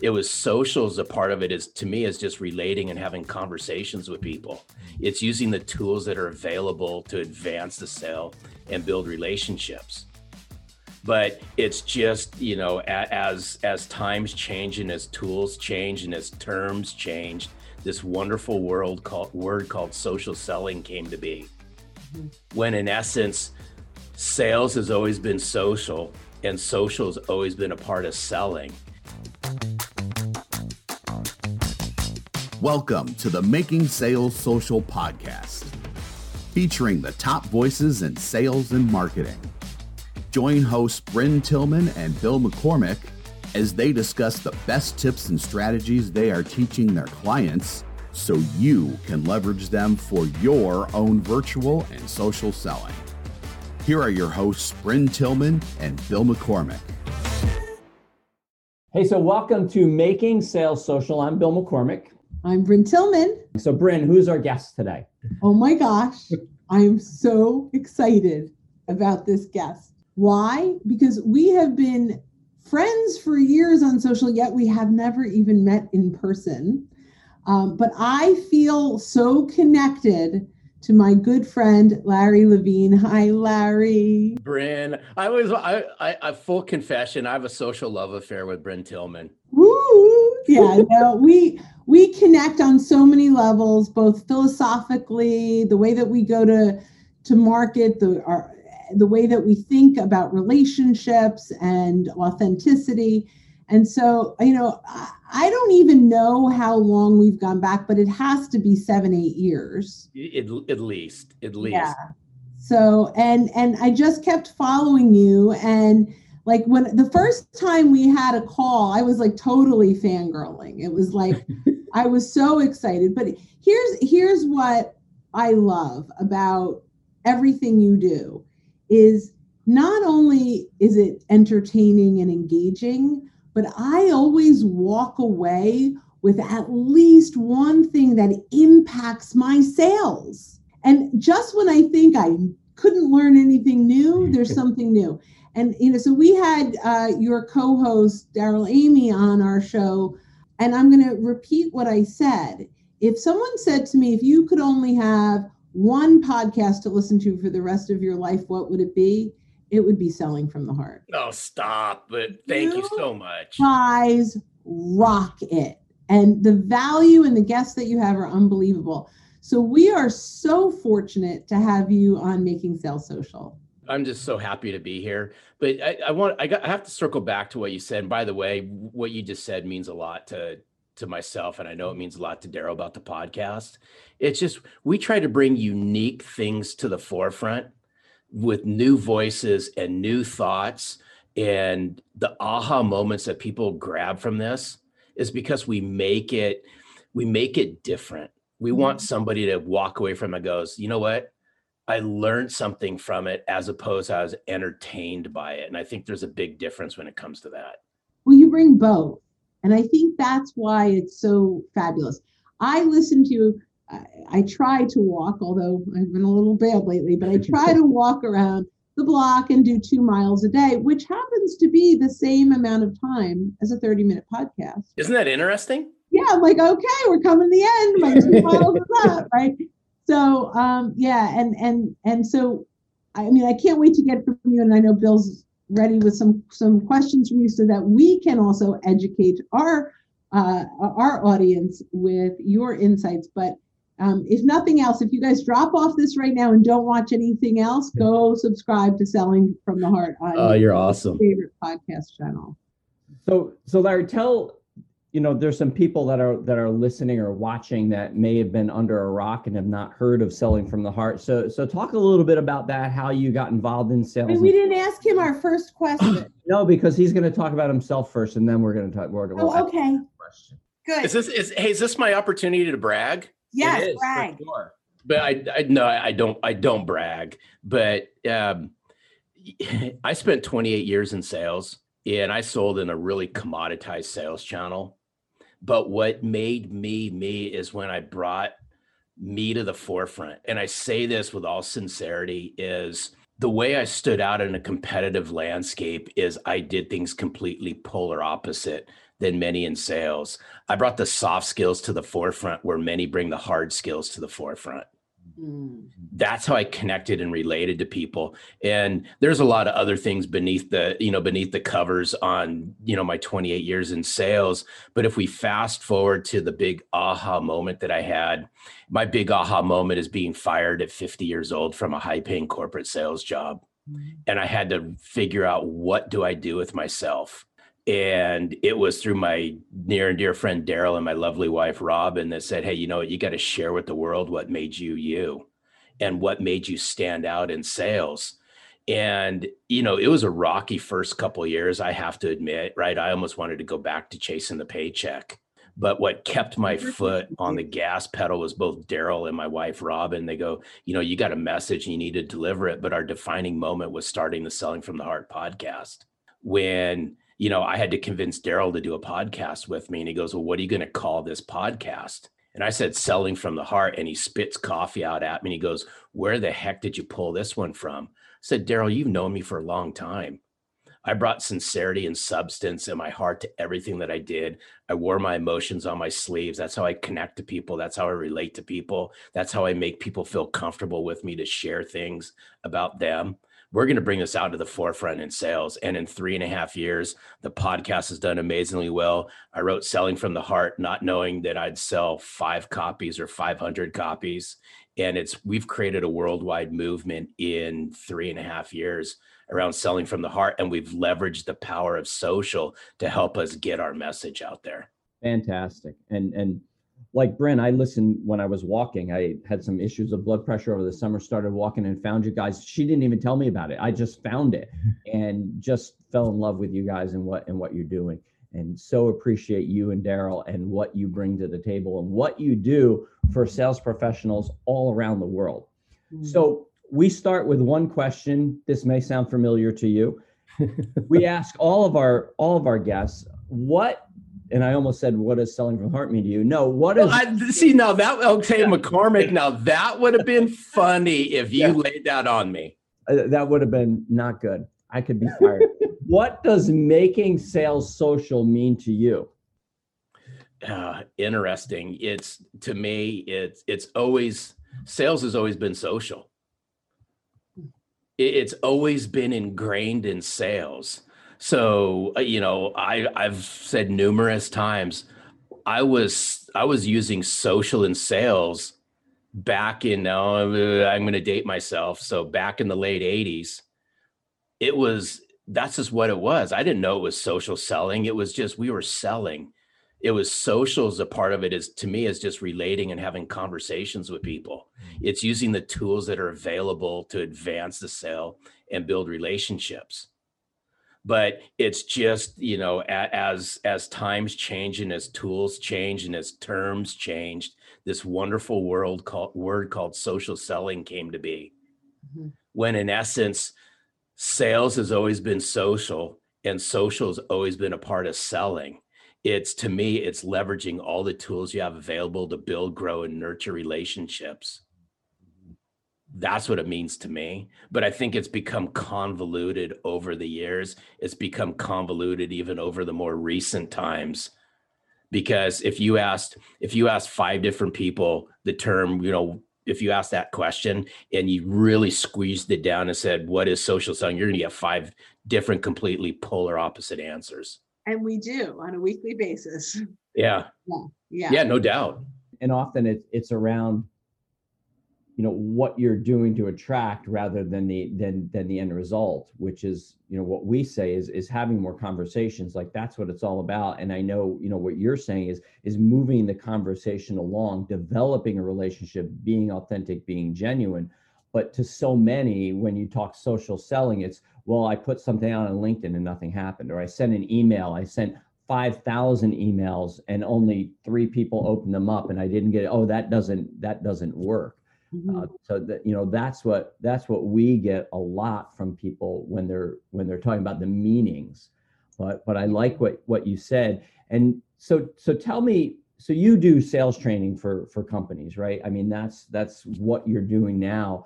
it was social as a part of it is, to me, is just relating and having conversations with people. It's using the tools that are available to advance the sale and build relationships. But it's just, you know, as times change and as tools change and as terms change, this wonderful word called social selling came to be. When in essence, sales has always been social, and social has always been a part of selling. Welcome to the Making Sales Social podcast, featuring the top voices in sales and marketing. Join hosts Bryn Tillman and Bill McCormick as they discuss the best tips and strategies they are teaching their clients so you can leverage them for your own virtual and social selling. Here are your hosts, Bryn Tillman and Bill McCormick. Hey, so welcome to Making Sales Social. I'm Bill McCormick. I'm Bryn Tillman. So Bryn, who's our guest today? Oh my gosh, I'm so excited about this guest. Why? Because we have been friends for years on social, yet we have never even met in person. But I feel so connected to my good friend, Larry Levine. Hi, Larry. Bryn, I full confession, I have a social love affair with Bryn Tillman. Woo! Yeah, no, we connect on so many levels, both philosophically, the way that we go to market, the way that we think about relationships and authenticity. And so, you know, I don't even know how long we've gone back, but it has to be 7-8 years. At least. Yeah. So, and I just kept following you. And like when the first time we had a call, I was like totally fangirling. It was like, I was so excited. But here's what I love about everything you do is not only is it entertaining and engaging, but I always walk away with at least one thing that impacts my sales. And just when I think I couldn't learn anything new, there's something new. And, you know, so we had your co-host, Daryl Amy, on our show. And I'm going to repeat what I said. If someone said to me, if you could only have one podcast to listen to for the rest of your life, what would it be? It would be Selling from the Heart. Oh, stop. But thank you so much. Guys, rock it. And the value and the guests that you have are unbelievable. So we are so fortunate to have you on Making Sales Social. I'm just so happy to be here. But I have to circle back to what you said. And by the way, what you just said means a lot to myself. And I know it means a lot to Daryl about the podcast. It's just, we try to bring unique things to the forefront with new voices and new thoughts, and the aha moments that people grab from this is because we make it different. We want somebody to walk away from it and goes, you know what? I learned something from it as opposed to I was entertained by it. And I think there's a big difference when it comes to that. Well, you bring both. And I think that's why it's so fabulous. I listen to you. I try to walk, although I've been a little bad lately, but I try to walk around the block and do 2 miles a day, which happens to be the same amount of time as a 30-minute podcast. Isn't that interesting? Yeah. I'm like, okay, we're coming to the end. My 2 miles is up, right? So, yeah. And so, I mean, I can't wait to get from you. And I know Bill's ready with some questions from you so that we can also educate our audience with your insights. But if nothing else, if you guys drop off this right now and don't watch anything else, go subscribe to Selling from the Heart on your awesome favorite podcast channel. So Larry, tell, you know, there's some people that are listening or watching that may have been under a rock and have not heard of Selling from the Heart. So talk a little bit about that, how you got involved in sales. And we didn't ask him our first question. No, because he's going to talk about himself first, and then we're going to talk more. Oh, okay. Good. Is this my opportunity to brag? Yes, it is, brag. For sure. But I don't brag. But I spent 28 years in sales, and I sold in a really commoditized sales channel. But what made me is when I brought me to the forefront. And I say this with all sincerity: is The way I stood out in a competitive landscape is I did things completely polar opposite than many in sales. I brought the soft skills to the forefront where many bring the hard skills to the forefront. That's how I connected and related to people. And there's a lot of other things beneath the covers on, my 28 years in sales. But if we fast forward to the big aha moment that I had, my big aha moment is being fired at 50 years old from a high paying corporate sales job. And I had to figure out, what do I do with myself? And it was through my near and dear friend, Daryl, and my lovely wife, Robin, that said, hey, you got to share with the world what made you you and what made you stand out in sales. And, it was a rocky first couple of years, I have to admit, right? I almost wanted to go back to chasing the paycheck. But what kept my foot on the gas pedal was both Daryl and my wife, Robin. They go, you got a message, and you need to deliver it. But our defining moment was starting the Selling from the Heart podcast when I had to convince Daryl to do a podcast with me. And he goes, well, what are you going to call this podcast? And I said, Selling from the Heart. And he spits coffee out at me. And he goes, where the heck did you pull this one from? I said, Daryl, you've known me for a long time. I brought sincerity and substance in my heart to everything that I did. I wore my emotions on my sleeves. That's how I connect to people. That's how I relate to people. That's how I make people feel comfortable with me to share things about them. We're going to bring this out to the forefront in sales. And in 3.5 years, the podcast has done amazingly well. I wrote Selling from the Heart, not knowing that I'd sell 5 copies or 500 copies. And we've created a worldwide movement in 3.5 years around Selling from the Heart. And we've leveraged the power of social to help us get our message out there. Fantastic. And like Bryn, I listened when I was walking. I had some issues of blood pressure over the summer, started walking and found you guys. She didn't even tell me about it. I just found it and just fell in love with you guys and what you're doing. And so appreciate you and Daryl and what you bring to the table and what you do for sales professionals all around the world. Mm-hmm. So we start with one question. This may sound familiar to you. We ask all of our guests, and I almost said, what does Selling from the Heart mean to you? No, McCormick, now that would have been funny if you laid that on me. That would have been not good. I could be fired. What does Making Sales Social mean to you? Interesting. Sales has always been social. It's always been ingrained in sales. So, I've said numerous times, I was using social in sales back in, I'm going to date myself. So back in the late 80s, that's just what it was. I didn't know it was social selling. It was just, we were selling. It was social as a part of it is just relating and having conversations with people. It's using the tools that are available to advance the sale and build relationships. But it's just, as times change and as tools change and as terms changed, this wonderful word called social selling came to be. Mm-hmm. When in essence, sales has always been social and social has always been a part of selling. To me, it's leveraging all the tools you have available to build, grow, and nurture relationships. That's what it means to me. But I think it's become convoluted over the years. It's become convoluted even over the more recent times. Because if you asked 5 different people the term, if you asked that question and you really squeezed it down and said, what is social selling? You're going to get 5 different, completely polar opposite answers. And we do on a weekly basis. Yeah. Yeah, no doubt. And often it's around what you're doing to attract rather than the end result, which is, what we say is having more conversations. Like that's what it's all about. And I know, what you're saying is moving the conversation along, developing a relationship, being authentic, being genuine. But to so many, when you talk social selling, it's, well, I put something out on LinkedIn and nothing happened, or I sent an email, I sent 5,000 emails and only 3 people opened them up and I didn't get it. Oh, that doesn't work. Mm-hmm. So that, that's what we get a lot from people when they're talking about the meanings, but I like what you said. And so tell me, so you do sales training for companies, right? I mean, that's what you're doing now.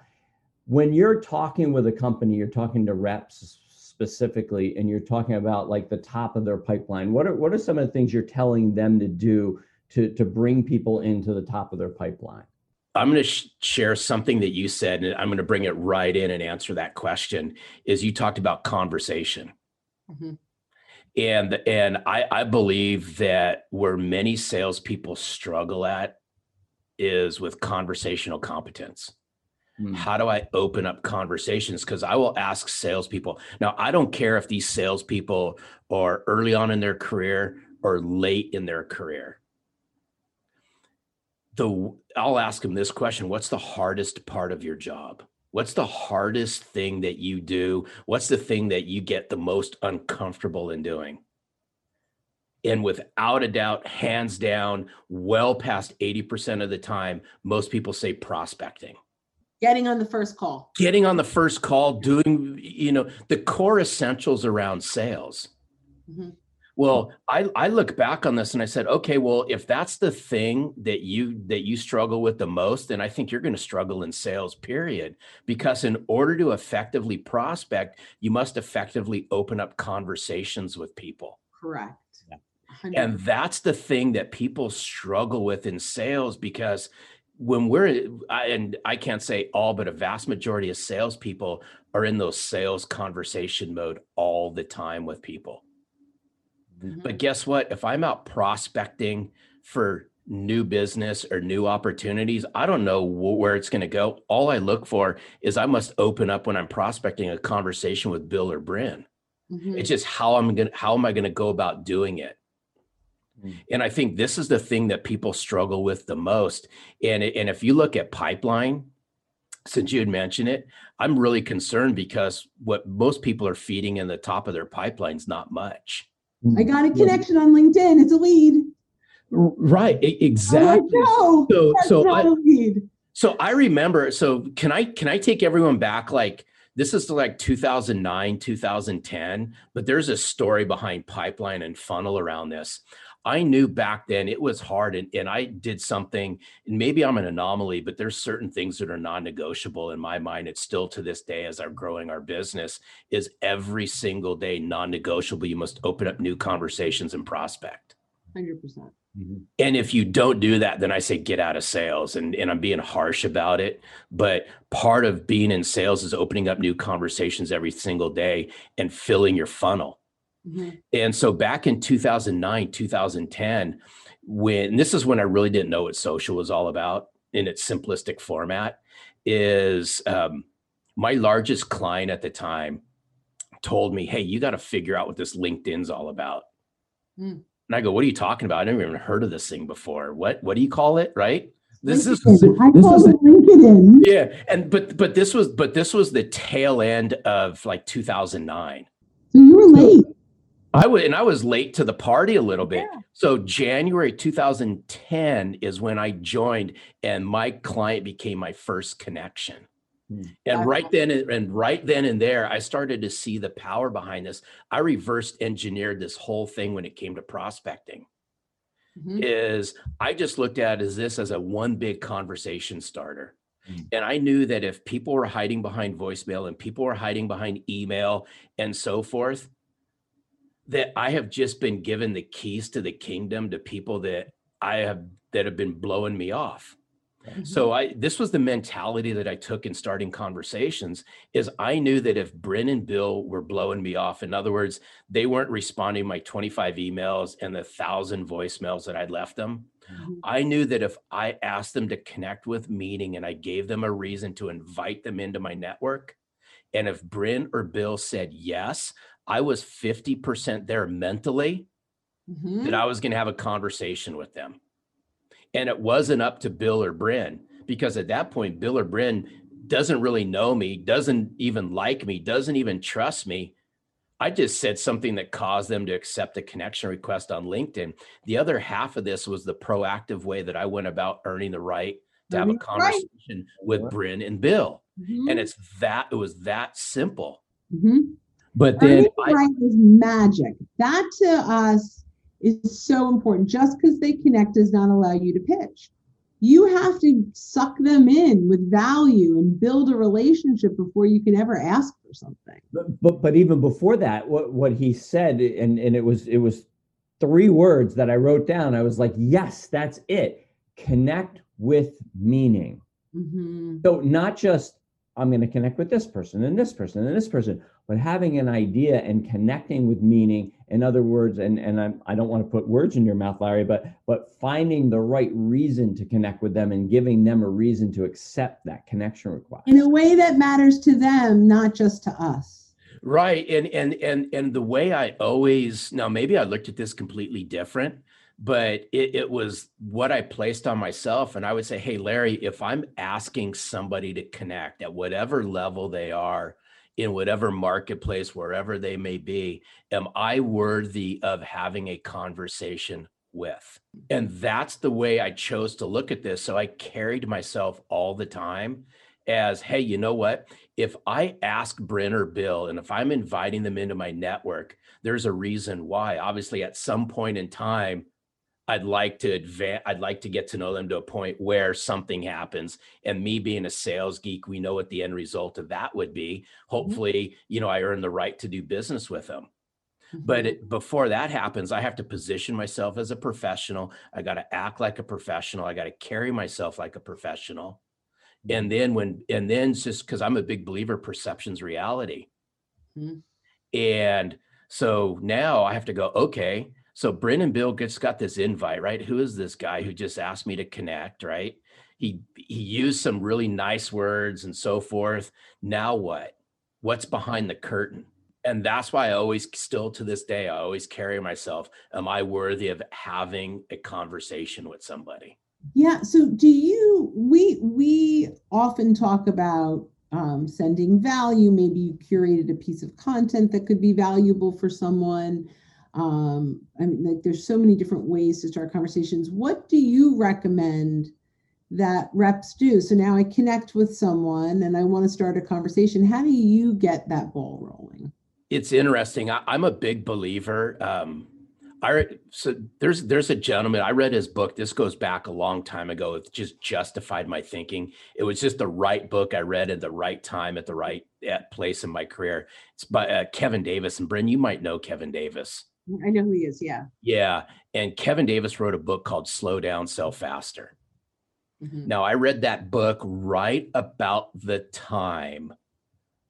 when you're talking with a company, you're talking to reps specifically, and you're talking about like the top of their pipeline, what are some of the things you're telling them to do to bring people into the top of their pipeline? I'm going to share something that you said, and I'm going to bring it right in and answer that question, is you talked about conversation. Mm-hmm. And I believe that where many salespeople struggle at is with conversational competence. Mm-hmm. How do I open up conversations? Because I will ask salespeople. Now, I don't care if these salespeople are early on in their career or late in their career. I'll ask them this question. What's the hardest part of your job? What's the hardest thing that you do? What's the thing that you get the most uncomfortable in doing? And without a doubt, hands down, well past 80% of the time, most people say prospecting. Getting on the first call. Getting on the first call, doing, the core essentials around sales. Mm-hmm. Well, I look back on this and I said, okay, well, if that's the thing that you struggle with the most, then I think you're going to struggle in sales, period. Because in order to effectively prospect, you must effectively open up conversations with people. Correct. 100%. And that's the thing that people struggle with in sales, because when I can't say all, but a vast majority of salespeople are in those sales conversation mode all the time with people. Mm-hmm. But guess what? If I'm out prospecting for new business or new opportunities, I don't know where it's going to go. All I look for is I must open up when I'm prospecting a conversation with Bill or Bryn. Mm-hmm. It's just how am I going to go about doing it? Mm-hmm. And I think this is the thing that people struggle with the most. And if you look at pipeline, since you had mentioned it, I'm really concerned because what most people are feeding in the top of their pipeline is not much. I got a connection on LinkedIn. It's a lead. Right. Exactly. Oh, no. So I remember, can I take everyone back? Like this is like 2009, 2010, but there's a story behind pipeline and funnel around this. I knew back then it was hard and I did something, and maybe I'm an anomaly, but there's certain things that are non-negotiable in my mind. It's still to this day, as I'm growing our business, is every single day non-negotiable. You must open up new conversations and prospect. 100%. Mm-hmm. And if you don't do that, then I say, get out of sales. And I'm being harsh about it, but part of being in sales is opening up new conversations every single day and filling your funnel. Mm-hmm. And so back in 2009, 2010, this is when I really didn't know what social was all about in its simplistic format, is my largest client at the time told me, hey, you got to figure out what this LinkedIn's all about. Mm. And I go, what are you talking about? I never even heard of this thing before. What do you call it? Right. This is LinkedIn. Yeah. But this was the tail end of like 2009. So you were late. I was late to the party a little bit. Yeah. So January 2010 is when I joined, and my client became my first connection. Mm. And right then and there, I started to see the power behind this. I reverse engineered this whole thing when it came to prospecting. Mm-hmm. I just looked at this as a one big conversation starter. And I knew that if people were hiding behind voicemail and people were hiding behind email and so forth, that I have just been given the keys to the kingdom to people that have been blowing me off. Mm-hmm. So this was the mentality that I took in starting conversations, is I knew that if Bryn and Bill were blowing me off, in other words, they weren't responding to my 25 emails and the 1,000 voicemails that I'd left them. Mm-hmm. I knew that if I asked them to connect with meaning and I gave them a reason to invite them into my network, and if Bryn or Bill said yes, I was 50% there mentally, mm-hmm. that I was going to have a conversation with them. And it wasn't up to Bill or Bryn, because at that point, Bill or Bryn doesn't really know me, doesn't even like me, doesn't even trust me. I just said something that caused them to accept a connection request on LinkedIn. The other half of this was the proactive way that I went about earning the right to have a conversation with Bryn and Bill. Mm-hmm. And it was that simple. Mm-hmm. But then right is magic. That to us is so important. Just because they connect does not allow you to pitch. You have to suck them in with value and build a relationship before you can ever ask for something. But even before that, what he said, and it was three words that I wrote down. I was like, yes, that's it. Connect with meaning. Mm-hmm. So not just, I'm going to connect with this person and this person and this person, but having an idea and connecting with meaning. In other words, I don't want to put words in your mouth, Larry, but finding the right reason to connect with them and giving them a reason to accept that connection request. In a way that matters to them, not just to us. Right. And the way I always, now maybe I looked at this completely different, but it was what I placed on myself. And I would say, hey, Larry, if I'm asking somebody to connect at whatever level they are, in whatever marketplace, wherever they may be, am I worthy of having a conversation with? And that's the way I chose to look at this. So I carried myself all the time as, hey, you know what? If I ask Bryn or Bill, and if I'm inviting them into my network, there's a reason why. Obviously, at some point in time, I'd like to advance. I'd like to get to know them to a point where something happens. And me being a sales geek, we know what the end result of that would be. Hopefully, you know, I earn the right to do business with them. But before that happens, I have to position myself as a professional. I got to act like a professional. I got to carry myself like a professional. And then it's just because I'm a big believer, perception's reality. Mm-hmm. And so now I have to go, okay. So Bryn and Bill just got this invite, right? Who is this guy who just asked me to connect, right? He used some really nice words and so forth. Now what? What's behind the curtain? And that's why I always, still to this day, I always carry myself. Am I worthy of having a conversation with somebody? Yeah. So we often talk about sending value. Maybe you curated a piece of content that could be valuable for someone. I mean, like, there's so many different ways to start conversations. What do you recommend that reps do? So now I connect with someone and I want to start a conversation. How do you get that ball rolling? It's interesting. I'm a big believer. So there's a gentleman, I read his book. This goes back a long time ago. It just justified my thinking. It was just the right book I read at the right time at the right place in my career. It's by Kevin Davis. And Bryn, you might know Kevin Davis. I know who he is. Yeah. Yeah. And Kevin Davis wrote a book called Slow Down, Sell Faster. Mm-hmm. Now, I read that book right about the time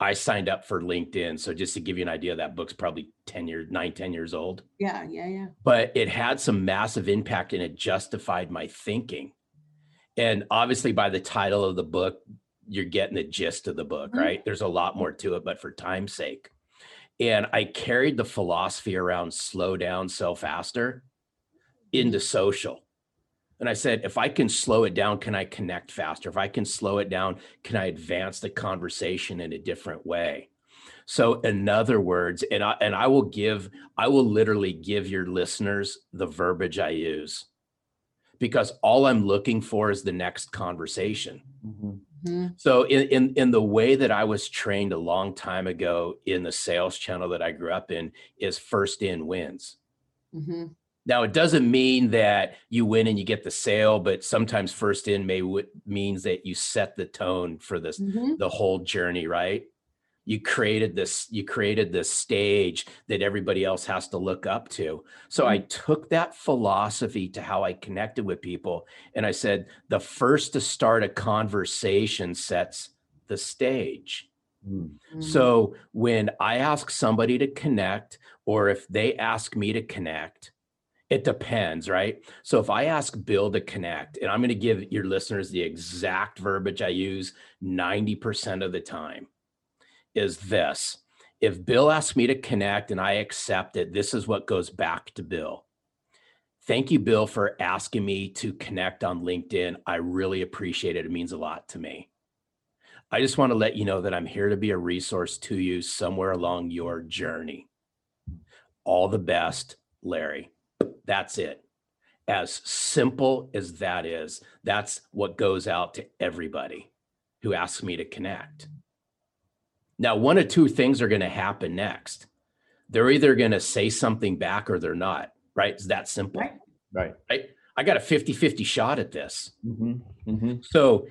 I signed up for LinkedIn. So just to give you an idea, that book's probably 10 years old. Yeah. But it had some massive impact and it justified my thinking. And obviously by the title of the book, you're getting the gist of the book, mm-hmm. right? There's a lot more to it, but for time's sake. And I carried the philosophy around slow down, sell faster into social. And I said, if I can slow it down, can I connect faster? If I can slow it down, can I advance the conversation in a different way? So in other words, I will literally give your listeners the verbiage I use, because all I'm looking for is the next conversation. Mm-hmm. Mm-hmm. So in the way that I was trained a long time ago in the sales channel that I grew up in is first in wins. Mm-hmm. Now, it doesn't mean that you win and you get the sale, but sometimes first in means that you set the tone for this, mm-hmm. the whole journey, right? You created this stage that everybody else has to look up to. So I took that philosophy to how I connected with people. And I said, the first to start a conversation sets the stage. Mm-hmm. So when I ask somebody to connect, or if they ask me to connect, it depends, right? So if I ask Bill to connect, and I'm going to give your listeners the exact verbiage I use 90% of the time, is this. If Bill asks me to connect and I accept it, this is what goes back to Bill. Thank you, Bill, for asking me to connect on LinkedIn. I really appreciate it. It means a lot to me. I just want to let you know that I'm here to be a resource to you somewhere along your journey. All the best, Larry. That's it. As simple as that is, that's what goes out to everybody who asks me to connect. Now, one of two things are going to happen next. They're either going to say something back or they're not, right? It's that simple. Right. I got a 50-50 shot at this. Mm-hmm. Mm-hmm. So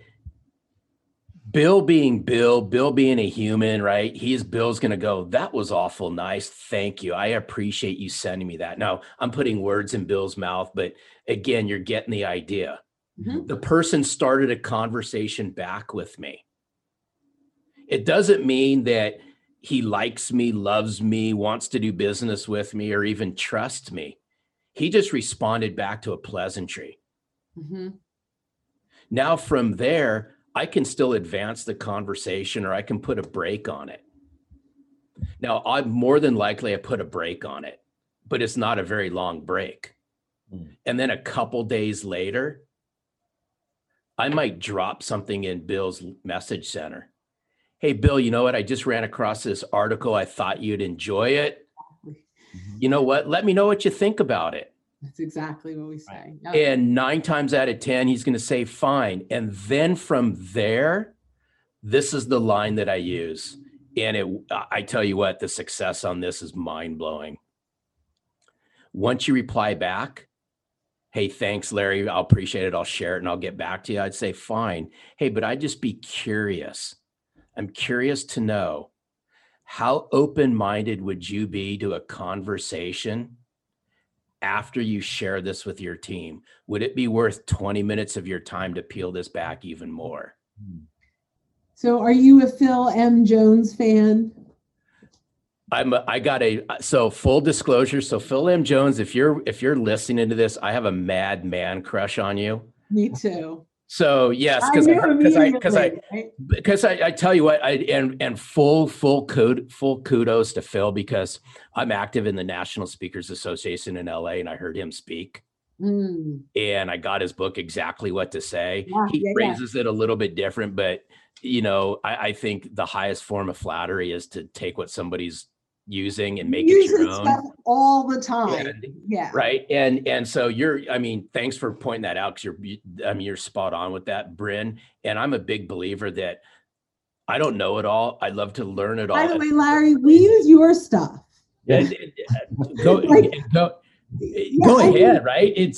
Bill being a human, right? Bill's going to go, that was awful nice. Thank you. I appreciate you sending me that. Now I'm putting words in Bill's mouth, but again, you're getting the idea. Mm-hmm. The person started a conversation back with me. It doesn't mean that he likes me, loves me, wants to do business with me, or even trusts me. He just responded back to a pleasantry. Mm-hmm. Now from there, I can still advance the conversation, or I can put a break on it. Now, I'm more than likely I put a break on it, but it's not a very long break. Mm. And then a couple days later, I might drop something in Bill's message center. Hey, Bill, you know what? I just ran across this article. I thought you'd enjoy it. Mm-hmm. You know what? Let me know what you think about it. That's exactly what we say. Yep. And 9 times out of 10, he's going to say, fine. And then from there, this is the line that I use. And I tell you what, the success on this is mind blowing. Once you reply back, hey, thanks, Larry, I'll appreciate it. I'll share it and I'll get back to you. I'd say, fine. Hey, but I'd just be curious. I'm curious to know, how open-minded would you be to a conversation after you share this with your team? Would it be worth 20 minutes of your time to peel this back even more? So are you a Phil M. Jones fan? So full disclosure. So Phil M. Jones, if you're listening to this, I have a madman crush on you. Me too. So yes, because I tell you what, full kudos to Phil, because I'm active in the National Speakers Association in LA, and I heard him speak, and I got his book, Exactly What to Say. Yeah, he phrases it a little bit different, but you know, I think the highest form of flattery is to take what somebody's using and make it your own all the time. Right. And so thanks for pointing that out, because you're spot on with that, Bryn. And I'm a big believer that I don't know it all. I love to learn it all. By the way, Larry, we use your stuff. Go ahead. Right.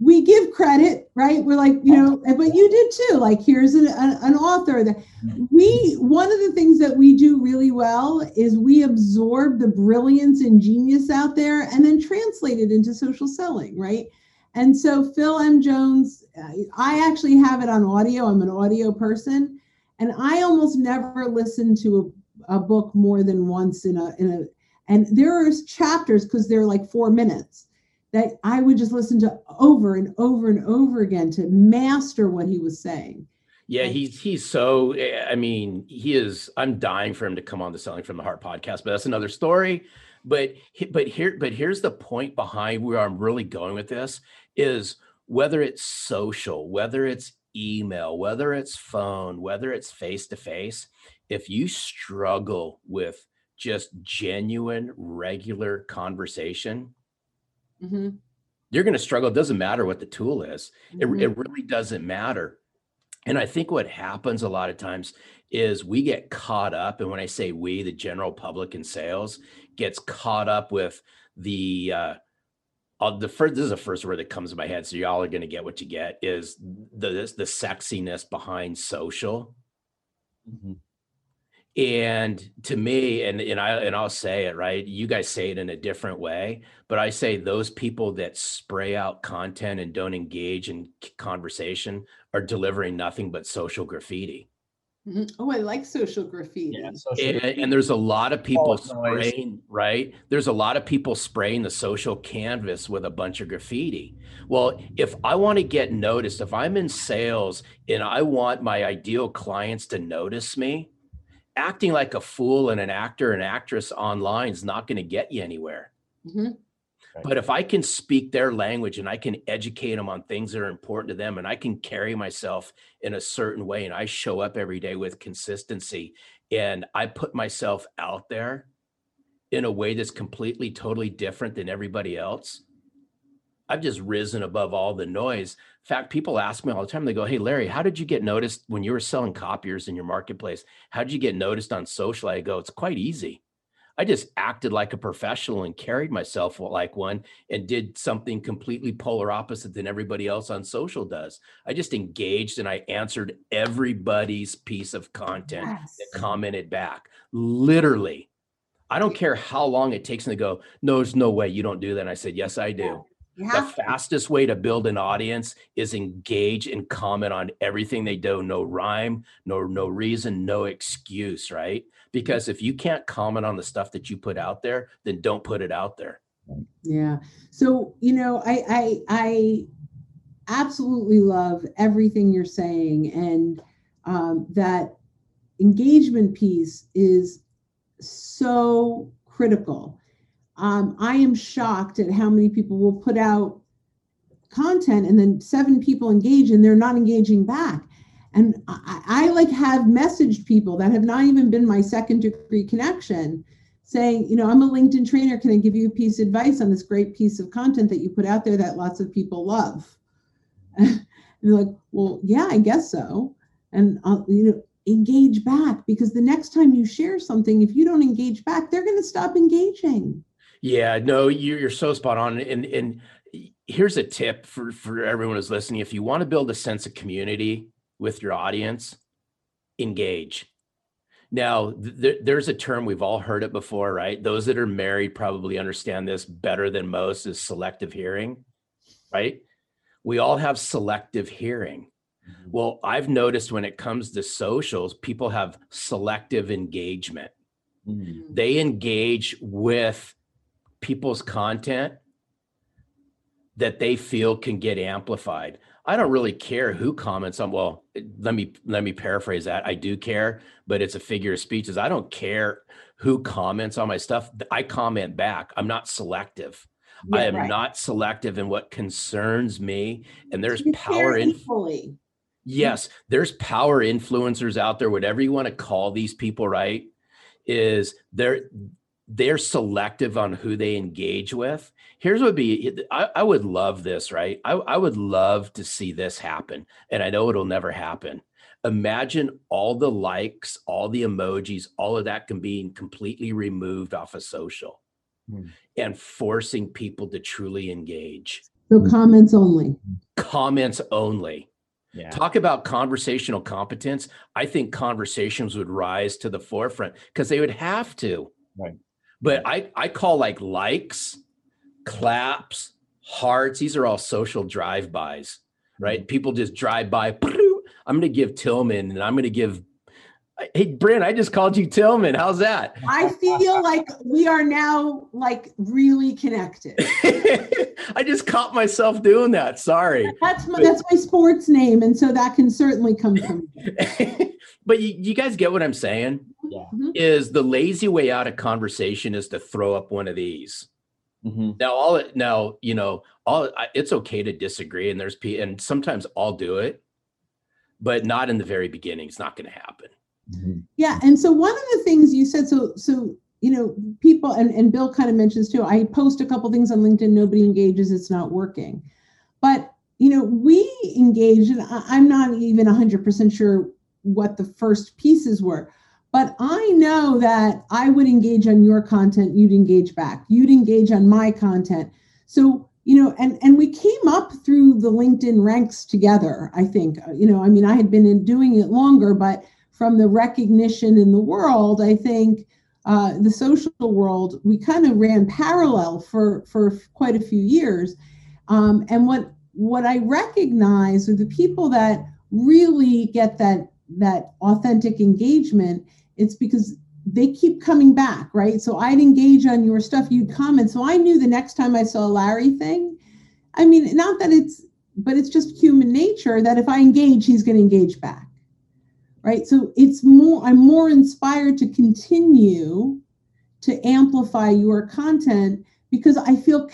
We give credit, right? We're like, but you did too. Like, here's an author that one of the things that we do really well is we absorb the brilliance and genius out there and then translate it into social selling, right? And so Phil M. Jones, I actually have it on audio. I'm an audio person, and I almost never listen to a book more than once and there are chapters, because they're like 4 minutes, that I would just listen to over and over and over again to master what he was saying. Yeah, I'm dying for him to come on the Selling from the Heart podcast, but that's another story. But here's the point behind where I'm really going with this is, whether it's social, whether it's email, whether it's phone, whether it's face-to-face, if you struggle with just genuine, regular conversation, mm-hmm, you're going to struggle. It doesn't matter what the tool is. Mm-hmm. It really doesn't matter. And I think what happens a lot of times is we get caught up. And when I say we, the general public in sales gets caught up with this is the first word that comes to my head, so y'all are going to get what you get, is the sexiness behind social. Mm-hmm. And to me, I'll say it, right? You guys say it in a different way, but I say those people that spray out content and don't engage in conversation are delivering nothing but social graffiti. Mm-hmm. Oh, I like social graffiti. Yeah, and there's a lot of people spraying, right? There's a lot of people spraying the social canvas with a bunch of graffiti. Well, if I want to get noticed, if I'm in sales and I want my ideal clients to notice me, acting like a fool and an actor and actress online is not going to get you anywhere. Mm-hmm. But if I can speak their language and I can educate them on things that are important to them, and I can carry myself in a certain way, and I show up every day with consistency, and I put myself out there in a way that's completely, totally different than everybody else, I've just risen above all the noise. In fact, people ask me all the time, they go, hey, Larry, how did you get noticed when you were selling copiers in your marketplace? How did you get noticed on social? I go, it's quite easy. I just acted like a professional and carried myself like one and did something completely polar opposite than everybody else on social does. I just engaged and I answered everybody's piece of content that commented back. Literally, I don't care how long it takes them to go, no, there's no way you don't do that. And I said, yes, I do. The fastest way to build an audience is engage and comment on everything they do. No rhyme, no reason, no excuse, right? Because if you can't comment on the stuff that you put out there, then don't put it out there. Yeah. So, you know, I absolutely love everything you're saying, and that engagement piece is so critical. I am shocked at how many people will put out content and then 7 people engage and they're not engaging back. And I like have messaged people that have not even been my second degree connection saying, you know, I'm a LinkedIn trainer. Can I give you a piece of advice on this great piece of content that you put out there that lots of people love? And they're like, well, yeah, I guess so. And I'll, you know, engage back, because the next time you share something, if you don't engage back, they're going to stop engaging. Yeah, no, you're so spot on. And here's a tip for everyone who's listening. If you want to build a sense of community with your audience, engage. Now, there's a term, we've all heard it before, right? Those that are married probably understand this better than most, is selective hearing, right? We all have selective hearing. Well, I've noticed when it comes to socials, people have selective engagement. Mm-hmm. They engage with people's content that they feel can get amplified. I don't really care who comments on, well, let me paraphrase that. I do care, but it's a figure of speech. I don't care who comments on my stuff. I comment back. I'm not selective. Yeah, I am not selective in what concerns me. And there's power equally. Yes, there's power influencers out there, whatever you want to call these people, right? Is they're selective on who they engage with. Here's what be, I would love this, right? I would love to see this happen. And I know it'll never happen. Imagine all the likes, all the emojis, all of that can be completely removed off of social and forcing people to truly engage. So comments only. Comments only. Yeah. Talk about conversational competence. I think conversations would rise to the forefront because they would have to. Right. But I call like likes, claps, hearts. These are all social drive-bys, right? People just drive by. I'm going to give Tillman, and I'm going to give, hey, Bryn, I just called you Tillman. How's that? I feel like we are now like really connected. I just caught myself doing that. Sorry. That's my sports name. And so that can certainly come from me. But you guys get what I'm saying? Yeah. Is the lazy way out of conversation is to throw up one of these. Mm-hmm. It's okay to disagree, and and sometimes I'll do it, but not in the very beginning. It's not going to happen. Mm-hmm. Yeah. And so one of the things you said, so, you know, people, and Bill kind of mentions too, I post a couple things on LinkedIn, nobody engages, it's not working, but you know, we engage, and I'm not even 100% sure what the first pieces were. But I know that I would engage on your content, you'd engage back, you'd engage on my content. So, you know, and we came up through the LinkedIn ranks together, I think. You know, I mean, I had been doing it longer, but from the recognition in the world, I think the social world, we kind of ran parallel for quite a few years. And what I recognize are the people that really get that authentic engagement. It's because they keep coming back, right? So I'd engage on your stuff, you'd comment. So I knew the next time I saw a Larry thing, I mean, not that it's, but it's just human nature that if I engage, he's going to engage back, right? So it's more, I'm more inspired to continue to amplify your content because I feel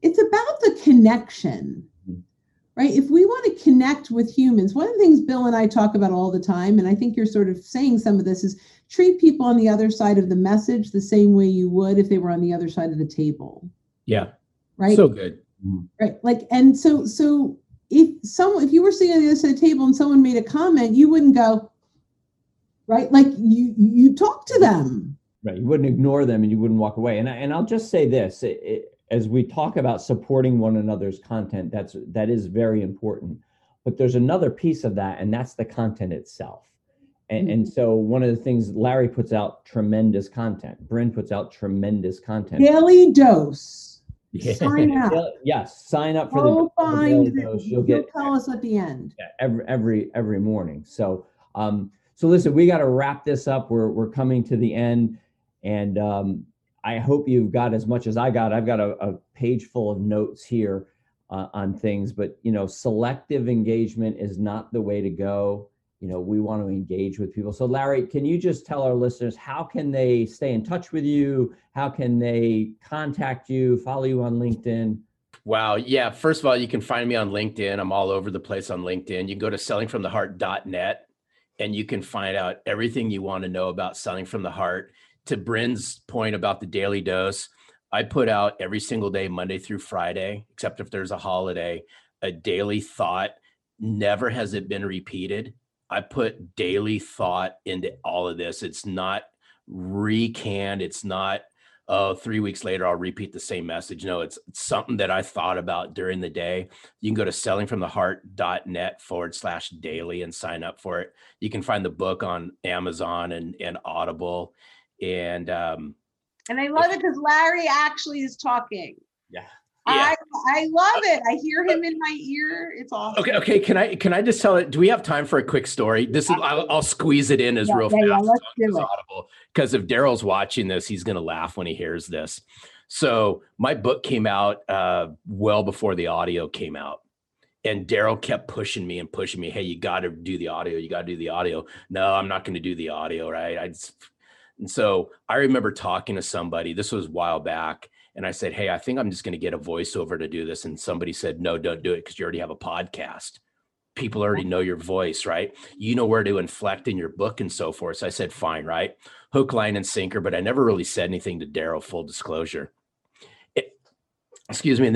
it's about the connection. Right? If we want to connect with humans, one of the things Bill and I talk about all the time, and I think you're sort of saying some of this, is treat people on the other side of the message the same way you would if they were on the other side of the table. Yeah. Right. So good. Right. Like, and so if you were sitting on the other side of the table and someone made a comment, you wouldn't go, right? Like you talk to them. Right. You wouldn't ignore them and you wouldn't walk away. And I'll just say this, as we talk about supporting one another's content, that is very important. But there's another piece of that, and that's the content itself. And so one of the things, Larry puts out tremendous content. Bryn puts out tremendous content. Daily Dose. Yeah. Sign up. Yes, sign up for the Daily Dose. You'll tell us at the end. Every morning. So so listen, we got to wrap this up. We're coming to the end, and I hope you've got as much as I got. I've got a page full of notes here on things, but selective engagement is not the way to go. We want to engage with people. So Larry, can you just tell our listeners, how can they stay in touch with you? How can they contact you, follow you on LinkedIn? Wow. Yeah. First of all, you can find me on LinkedIn. I'm all over the place on LinkedIn. You can go to sellingfromtheheart.net and you can find out everything you want to know about Selling from the Heart. To Bryn's point about the Daily Dose, I put out every single day, Monday through Friday, except if there's a holiday, a daily thought. Never has it been repeated. I put daily thought into all of this. It's not recanned. It's not, 3 weeks later, I'll repeat the same message. No, it's something that I thought about during the day. You can go to sellingfromtheheart.net/daily and sign up for it. You can find the book on Amazon and Audible. And I love it because Larry actually is talking. Yeah. Yeah. I love it. I hear him in my ear. It's awesome. Okay. Can I just tell it? Do we have time for a quick story? This is, I'll squeeze it in as real fast. Because if Daryl's watching this, he's going to laugh when he hears this. So my book came out well before the audio came out. And Daryl kept pushing me. Hey, you got to do the audio. No, I'm not going to do the audio. Right. And so I remember talking to somebody, this was a while back. And I said, hey, I think I'm just going to get a voiceover to do this. And somebody said, no, don't do it because you already have a podcast. People already know your voice, right? You know where to inflect in your book and so forth. So I said, fine, right? Hook, line, and sinker. But I never really said anything to Daryl, full disclosure. And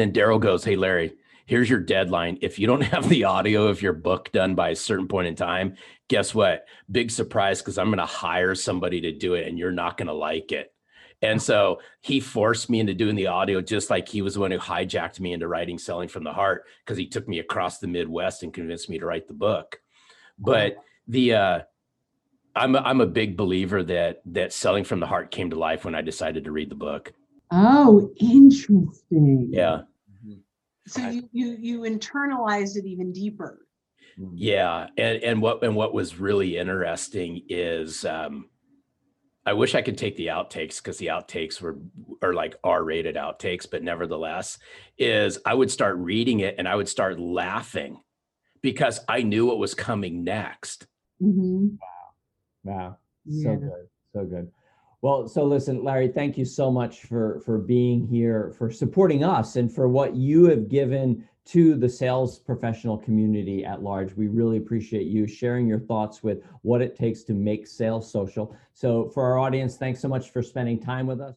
then Daryl goes, hey, Larry, here's your deadline. If you don't have the audio of your book done by a certain point in time, guess what? Big surprise, because I'm going to hire somebody to do it and you're not going to like it. And so he forced me into doing the audio, just like he was the one who hijacked me into writing Selling from the Heart, because he took me across the Midwest and convinced me to write the book. But I'm a big believer that Selling from the Heart came to life when I decided to read the book. Oh, interesting. Yeah. Mm-hmm. So you internalized it even deeper. Yeah, and what was really interesting is. I wish I could take the outtakes, because the outtakes are like R-rated outtakes, but nevertheless, is I would start reading it and I would start laughing because I knew what was coming next. Mm-hmm. Wow. Yeah. So good. Well, so listen, Larry, thank you so much for being here, for supporting us, and for what you have given to the sales professional community at large. We really appreciate you sharing your thoughts with what it takes to make sales social. So for our audience, thanks so much for spending time with us.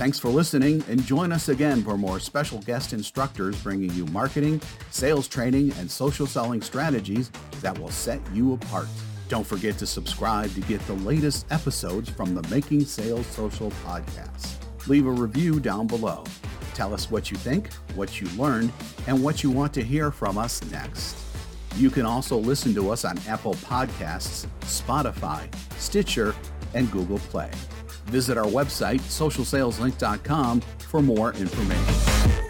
Thanks for listening, and join us again for more special guest instructors bringing you marketing, sales training, and social selling strategies that will set you apart. Don't forget to subscribe to get the latest episodes from the Making Sales Social podcast. Leave a review down below. Tell us what you think, what you learned, and what you want to hear from us next. You can also listen to us on Apple Podcasts, Spotify, Stitcher, and Google Play. Visit our website, socialsaleslink.com, for more information.